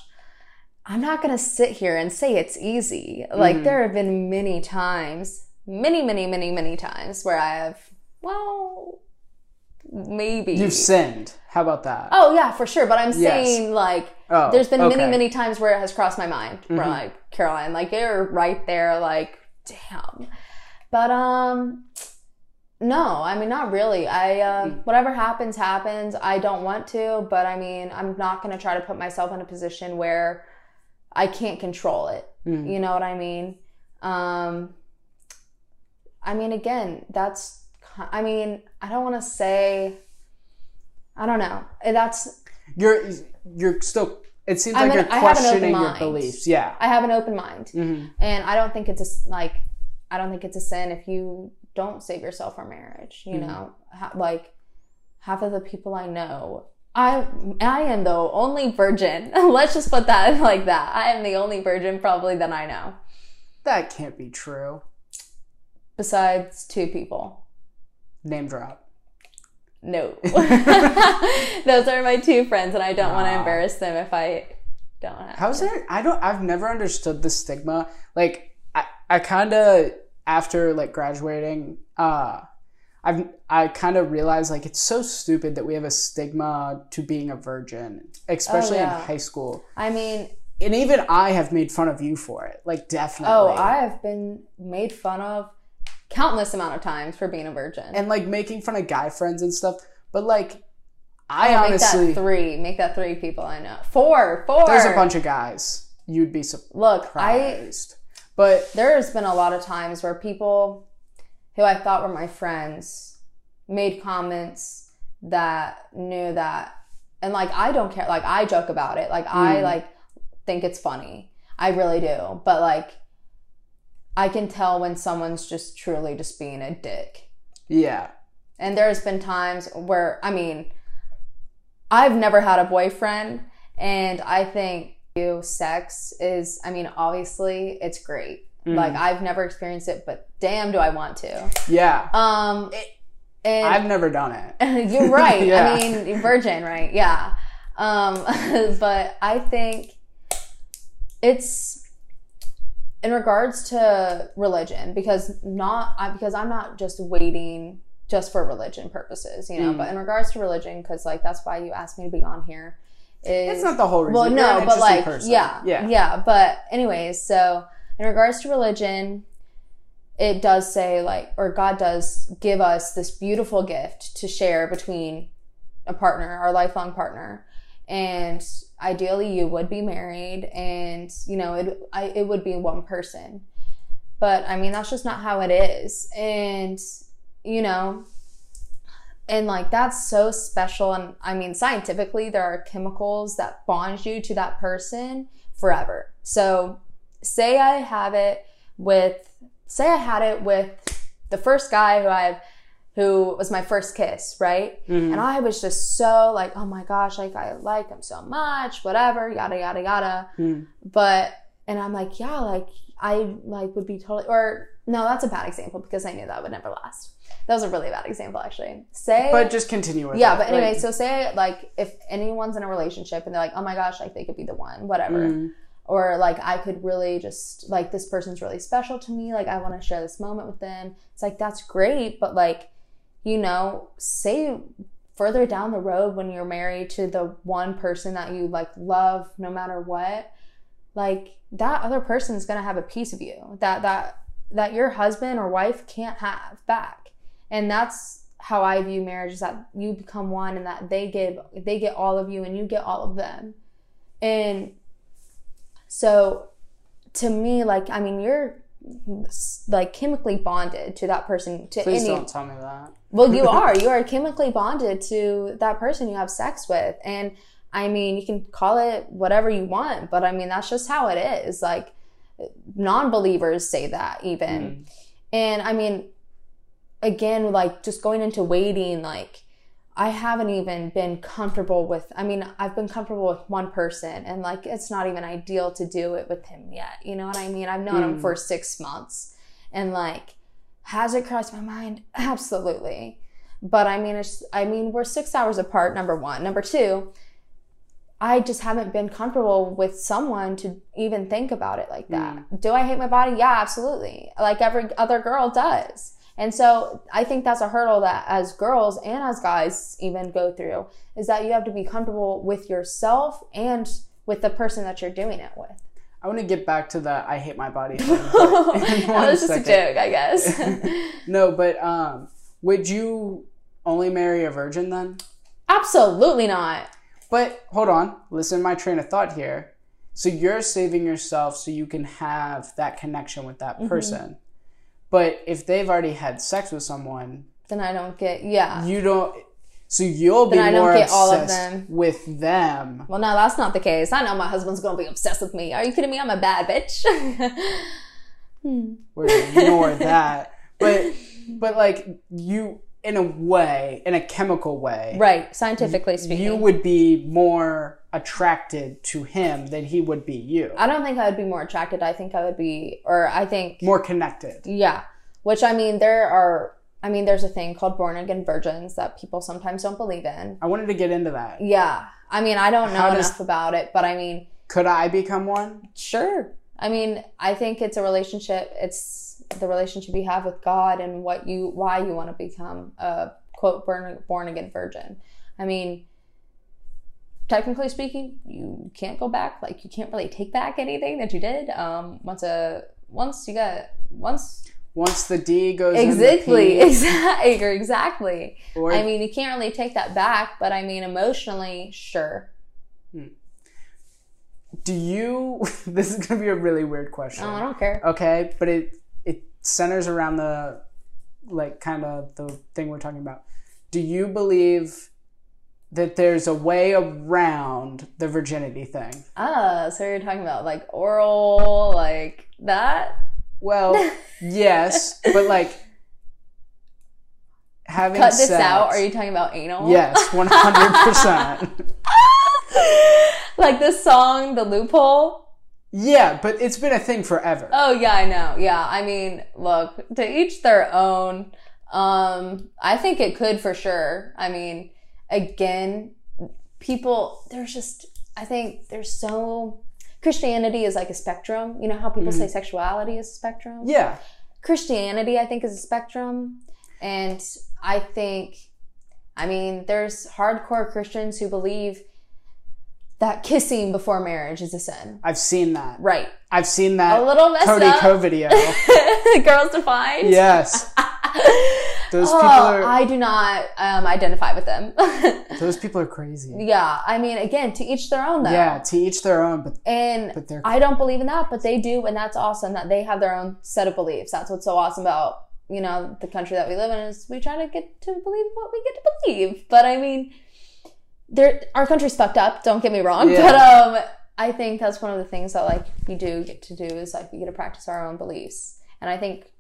I'm not going to sit here and say it's easy. Like, there have been many times, many times where I have, well, maybe. You've sinned. How about that? Oh, yeah, for sure. But I'm saying, like, there's been many times where it has crossed my mind. Where, like, Caroline, like, you're right there, like, damn. But, no, I mean, not really. Whatever happens, happens. I don't want to, but I mean, I'm not going to try to put myself in a position where I can't control it. You know what I mean? I mean, again, I don't want to say, I don't know. That's... You're still... It seems like you're questioning your beliefs. Yeah. I have an open mind. And I don't think it's I don't think it's a sin if you don't save yourself for marriage, you know? Like, half of the people I know... I am the only virgin. Let's just put that like that. I am the only virgin probably that I know. That can't be true. Besides two people. Name drop. No. Those are my two friends, and I don't want to embarrass them if I don't have How's it? I've never understood the stigma. Like, I kind of, after, like, graduating, I kind of realized, like, it's so stupid that we have a stigma to being a virgin, especially in high school. I mean... And even I have made fun of you for it. Like, definitely. Oh, I have been made fun of countless amount of times for being a virgin. And, like, making fun of guy friends and stuff. But, like, I honestly... Make that three people I know. Four! There's a bunch of guys. You'd be surprised. Look, But... There's been a lot of times where people... who I thought were my friends made comments that knew that, and like, I don't care, like, I joke about it, like, I like think it's funny, I really do, but like, I can tell when someone's just truly just being a dick. Yeah. And there's been times where, I mean, I've never had a boyfriend, and I think sex is, I mean, obviously it's great. Like, I've never experienced it, but damn, do I want to. Yeah. And I've never done it. You're right. Yeah. I mean, you're virgin, right? Yeah. But I think it's in regards to religion, because I'm not just waiting just for religion purposes, you know, but in regards to religion, because, like, that's why you asked me to be on here. It's not the whole reason. Well, no, but, like, yeah. But anyways, so... in regards to religion, it does say, like, or God does give us this beautiful gift to share between a partner, our lifelong partner. And ideally you would be married, and, you know, it would be one person. But, I mean, that's just not how it is. And, you know, and, like, that's so special. And, I mean, scientifically, there are chemicals that bond you to that person forever. So... Say I had it with the first guy who was my first kiss, right? And I was just so like, oh my gosh, like, I like him so much, whatever, yada, yada, yada. And I'm like, yeah, like, I like would be totally, or no, that's a bad example because I knew that would never last. That was a really bad example, actually. But just continue with it. Yeah, but anyway, so say, like, if anyone's in a relationship and they're like, oh my gosh, like, they could be the one, whatever. Or, like, I could really just, like, this person's really special to me. Like, I want to share this moment with them. It's like, that's great. But, like, you know, say further down the road when you're married to the one person that you, like, love no matter what, like, that other person's going to have a piece of you that your husband or wife can't have back. And that's how I view marriage, is that you become one and that they get all of you and you get all of them. And... so, to me, like, I mean, you're, like, chemically bonded to that person. Please don't tell me that. Well, you are. You are chemically bonded to that person you have sex with. And, I mean, you can call it whatever you want, but, I mean, that's just how it is. Like, non-believers say that, even. And, I mean, again, like, just going into waiting, like, I haven't even been comfortable with, I mean, I've been comfortable with one person, and like, it's not even ideal to do it with him yet. You know what I mean? I've known him for 6 months, and like, has it crossed my mind? Absolutely. But I mean, we're 6 hours apart, number one. Number two, I just haven't been comfortable with someone to even think about it like that. Do I hate my body? Yeah, absolutely. Like every other girl does. And so I think that's a hurdle that as girls and as guys even go through, is that you have to be comfortable with yourself and with the person that you're doing it with. I want to get back to the I hate my body thing. That was just a joke, I guess. No, but would you only marry a virgin then? Absolutely not. But hold on, listen to my train of thought here. So you're saving yourself so you can have that connection with that person. But if they've already had sex with someone, then I don't get, you don't, so you'll be more obsessed all of them. With them. Well, no, that's not the case. I know my husband's going to be obsessed with me. Are you kidding me? I'm a bad bitch. We're going to ignore that. But like you, in a way, in a chemical way. Right. Scientifically speaking. You would be more attracted to him than he would be you. I don't think I would be more attracted. I think I would be, more connected. Yeah. Which, I mean, there's a thing called born again virgins that people sometimes don't believe in. I wanted to get into that. Yeah. I mean, I don't know enough about it, but I mean. Could I become one? Sure. I mean, I think it's a relationship. It's the relationship you have with God and why you want to become a quote born again virgin. I mean, technically speaking, you can't go back. Like you can't really take back anything that you did. Once the D goes in the P. Exactly. Or, I mean, you can't really take that back. But I mean, emotionally, sure. Do you? This is gonna be a really weird question. Oh, I don't care. Okay, but it centers around the, like, kind of the thing we're talking about. Do you believe that there's a way around the virginity thing? So you're talking about, like, oral, like, that? Well, yes, but, like, having sex. Cut this out. Are you talking about anal? Yes, 100%. Like this song, The Loophole? Yeah, but it's been a thing forever. Oh, yeah, I know. Yeah, I mean, look, to each their own. I think it could for sure. I mean, again, Christianity is like a spectrum. You know how people say sexuality is a spectrum? Yeah. Christianity, I think, is a spectrum. And I think, I mean, there's hardcore Christians who believe that kissing before marriage is a sin. I've seen that. Right. I've seen that. A little messed Cody Coe video. Girls Defined. Yes. Those people are. I do not identify with them. Those people are crazy. Yeah. I mean, again, to each their own, though. Yeah, to each their own. But I don't believe in that, but they do, and that's awesome that they have their own set of beliefs. That's what's so awesome about, you know, the country that we live in is we try to get to believe what we get to believe. But I mean, our country's fucked up, don't get me wrong, yeah. But I think that's one of the things that, like, we do get to do is, like, we get to practice our own beliefs. And I think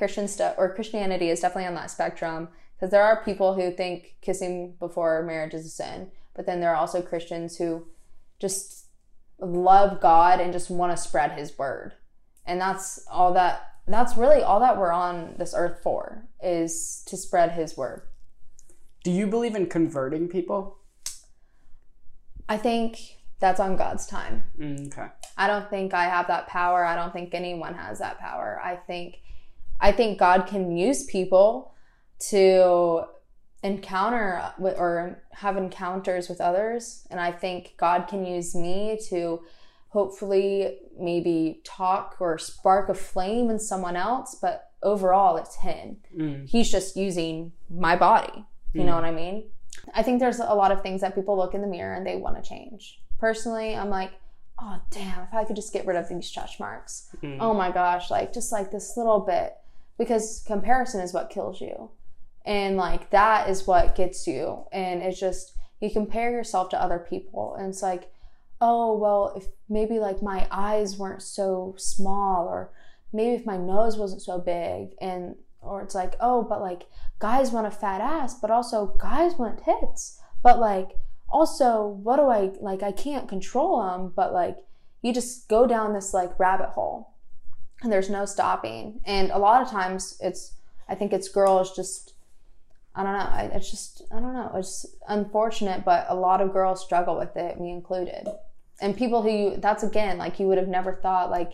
Christianity is definitely on that spectrum, because there are people who think kissing before marriage is a sin, but then there are also Christians who just love God and just want to spread his word. And that's really all that we're on this earth for, is to spread his word. Do you believe in converting people? I think that's on God's time. Okay. I don't think I have that power. I don't think anyone has that power. I think God can use people to encounter or have encounters with others. And I think God can use me to hopefully maybe talk or spark a flame in someone else. But overall, it's him. He's just using my body. You know what I mean? I think there's a lot of things that people look in the mirror and they want to change. Personally, I'm like, oh, damn, if I could just get rid of these stretch marks. Oh, my gosh, like, just, like, this little bit. Because comparison is what kills you. And, like, that is what gets you. And it's just, you compare yourself to other people. And it's like, oh, well, if maybe, like, my eyes weren't so small, or maybe if my nose wasn't so big. And or it's like, oh, but like guys want a fat ass, but also guys want tits, but like also what do I, like I can't control them, but like you just go down this like rabbit hole and there's no stopping. And a lot of times it's, I think it's girls just, I don't know, it's just, I don't know, it's unfortunate, but a lot of girls struggle with it, me included. And people who, that's again, like you would have never thought, like,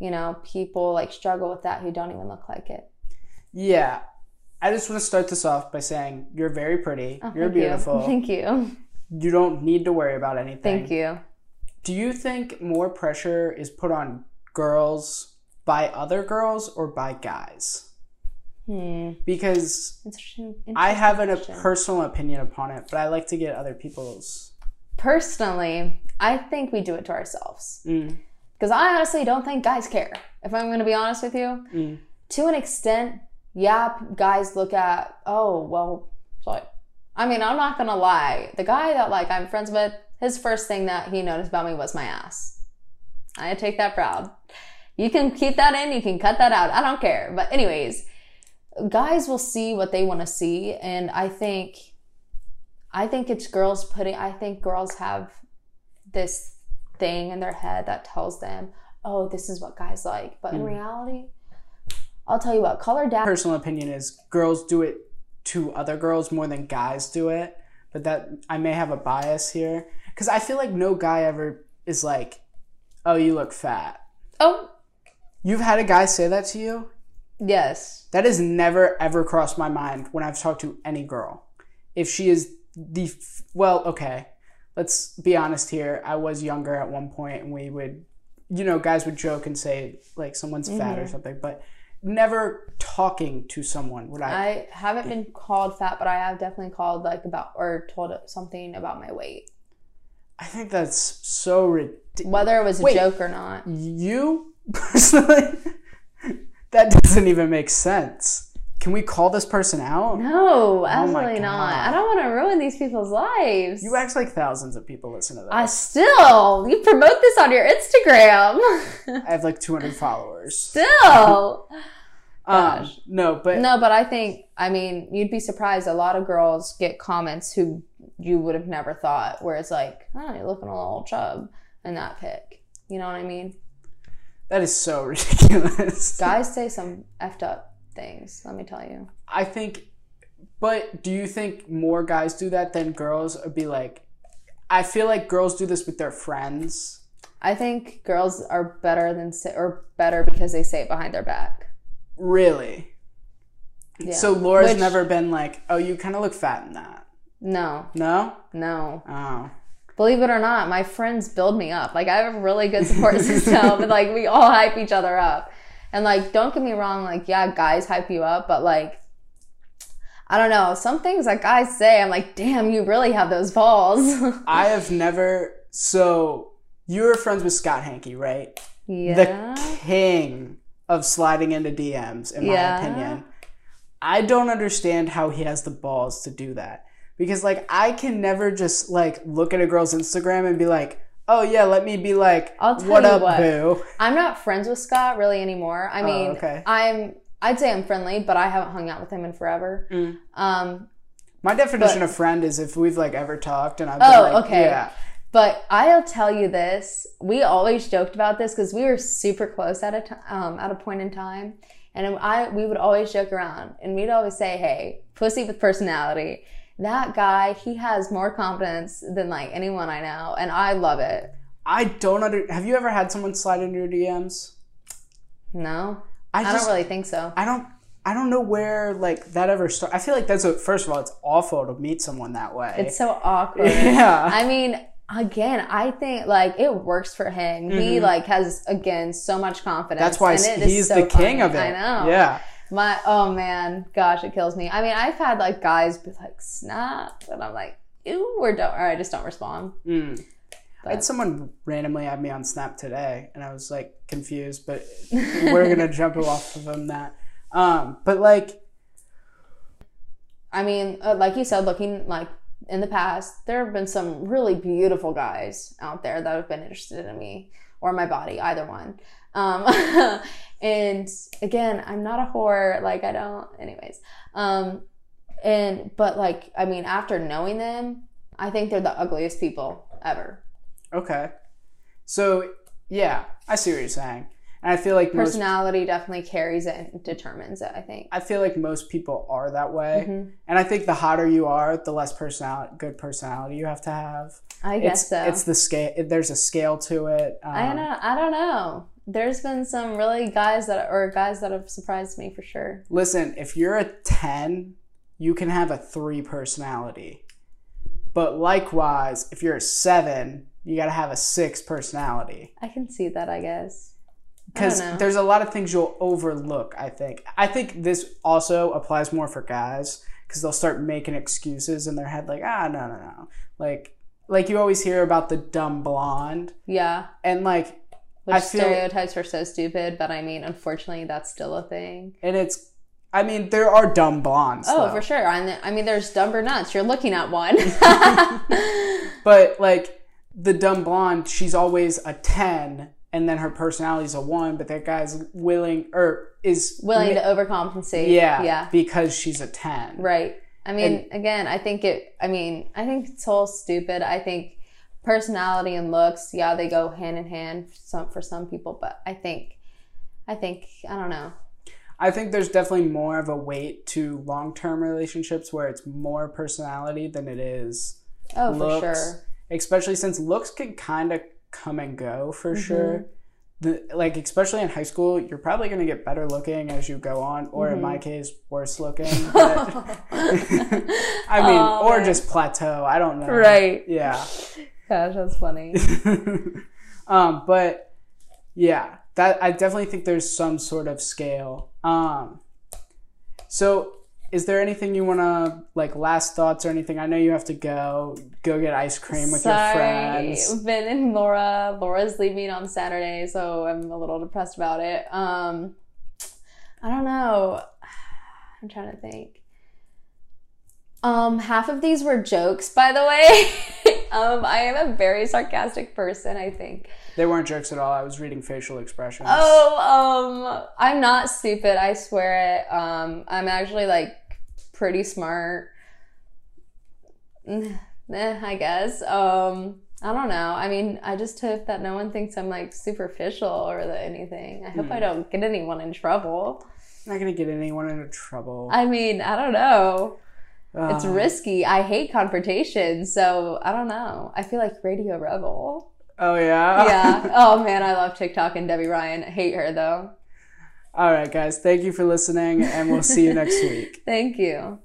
you know, people like struggle with that who don't even look like it. Yeah. I just want to start this off by saying you're very pretty. Oh, you're beautiful. Thank you. You don't need to worry about anything. Thank you. Do you think more pressure is put on girls by other girls or by guys? Because interesting I have a personal opinion upon it, but I like to get other people's. Personally, I think we do it to ourselves. Because I honestly don't think guys care, if I'm going to be honest with you. To an extent, yeah, guys look at, oh, well, sorry. I mean, I'm not going to lie. The guy that, like, I'm friends with, his first thing that he noticed about me was my ass. I take that proud. You can keep that in. You can cut that out. I don't care. But anyways, guys will see what they want to see. And I think it's girls putting, I think girls have this thing in their head that tells them, oh, this is what guys like. But in reality, I'll tell you what, color dad. Personal opinion is girls do it to other girls more than guys do it. But that, I may have a bias here. Because I feel like no guy ever is like, oh, you look fat. Oh. You've had a guy say that to you? Yes. That has never, ever crossed my mind when I've talked to any girl. If she is the, well, okay. Let's be honest here. I was younger at one point, and we would, you know, guys would joke and say, like, someone's fat or something. But never talking to someone would I haven't been called fat, but I have definitely called, like, about, or told something about my weight. I think that's so ridiculous. Whether it was a joke or not. You? Personally? That doesn't even make sense. Can we call this person out? No, absolutely not. I don't want to ruin these people's lives. You act like thousands of people listen to this. You promote this on your Instagram. I have like 200 followers. Still. No, but I think, I mean, you'd be surprised. A lot of girls get comments who you would have never thought, where it's like, oh, you're looking a little chub in that pic. You know what I mean? That is so ridiculous. Guys say some effed up things, let me tell you. I think, but do you think more guys do that than girls? Or be like, I feel like girls do this with their friends. I think girls are better because they say it behind their back. Really? Yeah. So Laura's never been like, oh, you kind of look fat in that. No. Oh. Believe it or not, my friends build me up. Like, I have a really good support system, and like we all hype each other up. And, like, don't get me wrong, like, yeah, guys hype you up, but, like, I don't know. Some things that guys say, I'm like, damn, you really have those balls. I have never, so, you were friends with Scott Hankey, right? Yeah. The king of sliding into DMs, in my opinion. I don't understand how he has the balls to do that. Because, like, I can never just, like, look at a girl's Instagram and be like, oh, yeah, let me be like, what up, boo? I'm not friends with Scott really anymore. I mean, I'd say I'm friendly, but I haven't hung out with him in forever. My definition of friend is if we've, like, ever talked and I've been like, yeah. But I'll tell you this. We always joked about this because we were super close at a point in time. And we would always joke around. And we'd always say, hey, pussy with personality. That guy, he has more confidence than, like, anyone I know, and I love it. Have you ever had someone slide into your DMs? No. I don't really think so. I don't know where, like, that ever started. I feel like that's first of all, it's awful to meet someone that way. It's so awkward. Yeah. I mean, again, I think, like, it works for him. Mm-hmm. He, like, has, again, so much confidence. That's why he's the king of it. I know. Yeah. Oh man, gosh, it kills me. I mean, I've had, like, guys be like, snap, and I'm like, ew, or I just don't respond. I had someone randomly add me on Snap today, and I was, like, confused, but we're gonna jump off of them that. But, like, I mean, like you said, looking, like, in the past, there have been some really beautiful guys out there that have been interested in me or my body, either one. And again, I'm not a whore. Like, I don't, anyways. But like, I mean, after knowing them, I think they're the ugliest people ever. Okay. So, yeah, I see what you're saying. And I feel like personality definitely carries it and determines it, I think. I feel like most people are that way. Mm-hmm. And I think the hotter you are, the less good personality you have to have. I guess it's, so. It's the scale. There's a scale to it. I don't know. There's been some really guys that have surprised me for sure. Listen, if you're a 10, you can have a 3 personality. But likewise, if you're a 7, you got to have a 6 personality. I can see that, I guess. Because there's a lot of things you'll overlook, I think. I think this also applies more for guys because they'll start making excuses in their head like, no. Like you always hear about the dumb blonde. Yeah. And like, which I feel stereotypes are so stupid, but I mean, unfortunately, that's still a thing. And it's, I mean, there are dumb blondes. Oh, though. For sure. I mean, there's dumber nuts. You're looking at one. But like the dumb blonde, she's always a 10. And then her personality's a 1, but that guy's willing to overcompensate. Yeah. Because she's a 10. Right. I mean, I think it's all stupid. I think personality and looks, yeah, they go hand in hand for some people, but I think I don't know. I think there's definitely more of a weight to long-term relationships where it's more personality than it is looks. For sure. Especially since looks can kind of come and go for mm-hmm. sure. Like, especially in high school, you're probably going to get better looking as you go on, or mm-hmm. in my case, worse looking. But I mean, or just plateau. I don't know. Right. Yeah. Gosh, that's funny. But yeah, that I definitely think there's some sort of scale. So is there anything you want to, like, last thoughts or anything? I know you have to go get ice cream with your friends. Sorry, Ben and Laura. Laura's leaving on Saturday, so I'm a little depressed about it. I don't know. I'm trying to think. Half of these were jokes, by the way. I am a very sarcastic person, I think. They weren't jokes at all. I was reading facial expressions. Oh, I'm not stupid. I swear it. I'm actually, like, pretty smart. I guess. I don't know. I mean, I just hope that no one thinks I'm, like, superficial or anything. I hope I don't get anyone in trouble. I'm not going to get anyone into trouble. I mean, I don't know. It's risky. I hate confrontation, so I don't know. I feel like Radio Rebel. Oh, yeah? Yeah. Oh, man, I love TikTok and Debbie Ryan. I hate her, though. All right, guys. Thank you for listening, and we'll see you next week. Thank you.